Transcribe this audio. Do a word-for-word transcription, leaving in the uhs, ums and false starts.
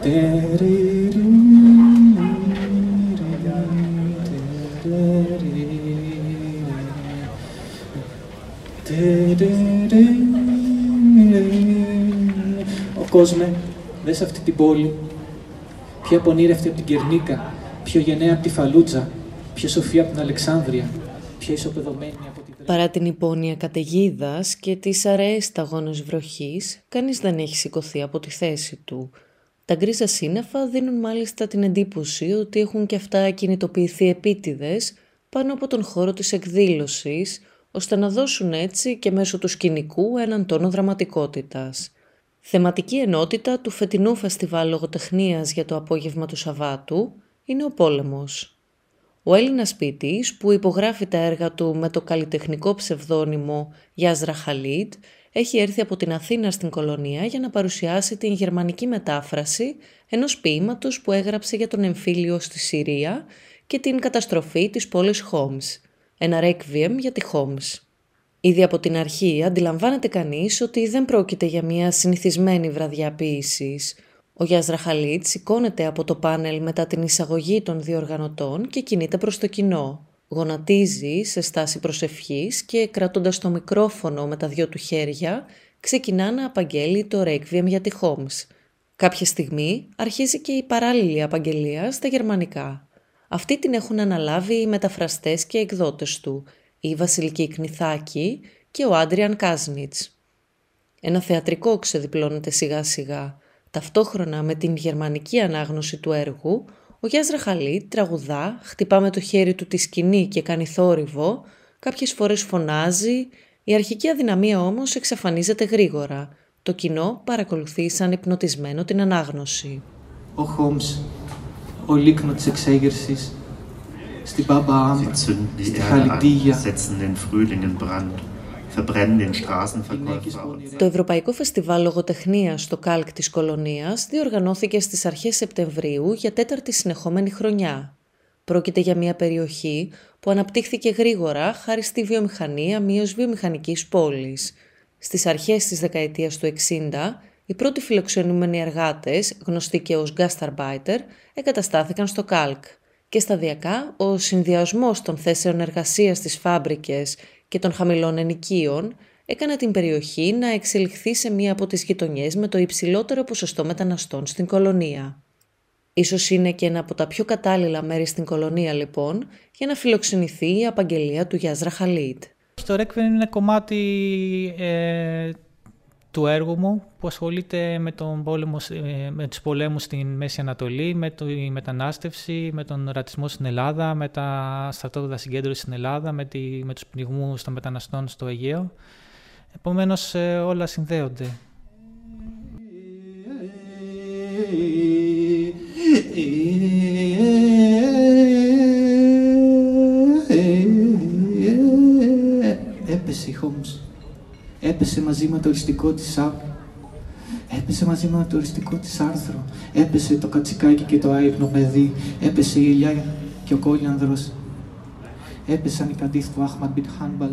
Ο Κόσμε, δες αυτή την πόλη, πιο απονύρευτη από την Κερνίκα, πιο γενναία από τη Φαλούτζα, πιο σοφία από την Αλεξάνδρεια, πιο ισοπεδωμένη από την... Παρά την υπόνοια καταιγίδας και τις αραιές ταγόνες βροχής, κανείς δεν έχει σηκωθεί από τη θέση του. Τα γκρίζα σύννεφα δίνουν μάλιστα την εντύπωση ότι έχουν και αυτά κινητοποιηθεί επίτηδες πάνω από τον χώρο της εκδήλωσης, ώστε να δώσουν έτσι και μέσω του σκηνικού έναν τόνο δραματικότητας. Θεματική ενότητα του φετινού φεστιβάλ λογοτεχνίας για το απόγευμα του Σαββάτου είναι ο πόλεμος. Ο Έλληνας ποιητής που υπογράφει τα έργα του με το καλλιτεχνικό ψευδώνυμο Jazra Khalid έχει έρθει από την Αθήνα στην Κολωνία για να παρουσιάσει την γερμανική μετάφραση ενός ποίηματος που έγραψε για τον εμφύλιο στη Συρία και την καταστροφή της πόλης Χομς, ένα ρέκβιεμ για τη Χομς. Ήδη από την αρχή αντιλαμβάνεται κανείς ότι δεν πρόκειται για μια συνηθισμένη βραδιά ποίησης. Ο Jazra Khalid σηκώνεται από το πάνελ μετά την εισαγωγή των διοργανωτών και κινείται προς το κοινό. Γονατίζει σε στάση προσευχής και κρατώντας το μικρόφωνο με τα δυο του χέρια, ξεκινά να απαγγέλει το Requiem για τη Χομς. Κάποια στιγμή αρχίζει και η παράλληλη απαγγελία στα γερμανικά. Αυτή την έχουν αναλάβει οι μεταφραστές και εκδότες του, η Βασιλική Κνηθάκη και ο Adrian Kaznits. Ένα θεατρικό ξεδιπλώνεται σιγά σιγά. Ταυτόχρονα με την γερμανική ανάγνωση του έργου, ο Jazra Khalid τραγουδά, χτυπά με το χέρι του τη σκηνή και κάνει θόρυβο, κάποιες φορές φωνάζει, η αρχική αδυναμία όμως εξαφανίζεται γρήγορα. Το κοινό παρακολουθεί σαν υπνοτισμένο την ανάγνωση. Ο Χομς, ο λίκνο της εξέγερσης, στην Μπάμπα Αμ, στη Χαλιντίγια. Το Ευρωπαϊκό Φεστιβάλ Λογοτεχνίας στο Kalk της Κολωνίας διοργανώθηκε στις αρχές Σεπτεμβρίου για τέταρτη συνεχόμενη χρονιά. Πρόκειται για μια περιοχή που αναπτύχθηκε γρήγορα χάρη στη βιομηχανία μίας βιομηχανικής πόλης. Στις αρχές της δεκαετίας του εξήντα, οι πρώτοι φιλοξενούμενοι εργάτες, γνωστοί και ως Gastarbeiter, εγκαταστάθηκαν στο Kalk. Και σταδιακά, ο συνδυασμός των θέσεων εργασίας στις φάμπρικες και των χαμηλών ενοικίων έκανε την περιοχή να εξελιχθεί σε μία από τις γειτονιές με το υψηλότερο ποσοστό μεταναστών στην Κολωνία. Ίσως είναι και ένα από τα πιο κατάλληλα μέρη στην Κολωνία, λοιπόν, για να φιλοξενηθεί η απαγγελία του Jazra Khalid. Το Requiem είναι ένα κομμάτι ε, του έργου μου που ασχολείται με, τον πόλεμο, ε, με τους πολέμους στην Μέση Ανατολή, με τη μετανάστευση, με τον ρατσισμό στην Ελλάδα, με τα στρατόπεδα συγκέντρωση στην Ελλάδα, με, τη, με τους πνιγμούς των μεταναστών στο Αιγαίο. Επομένως ε, όλα συνδέονται. Έπεσε η Χομς. Έπεσε μαζί με το οριστικό της άπλου. Έπεσε μαζί με το οριστικό της άρθρο. Έπεσε το κατσικάκι και το άϊπνο παιδί. Έπεσε η ηλιά και ο κόλιανδρος. Έπεσαν οι καντίθ του Αχμαντ Μπιν Χάνμπαλ.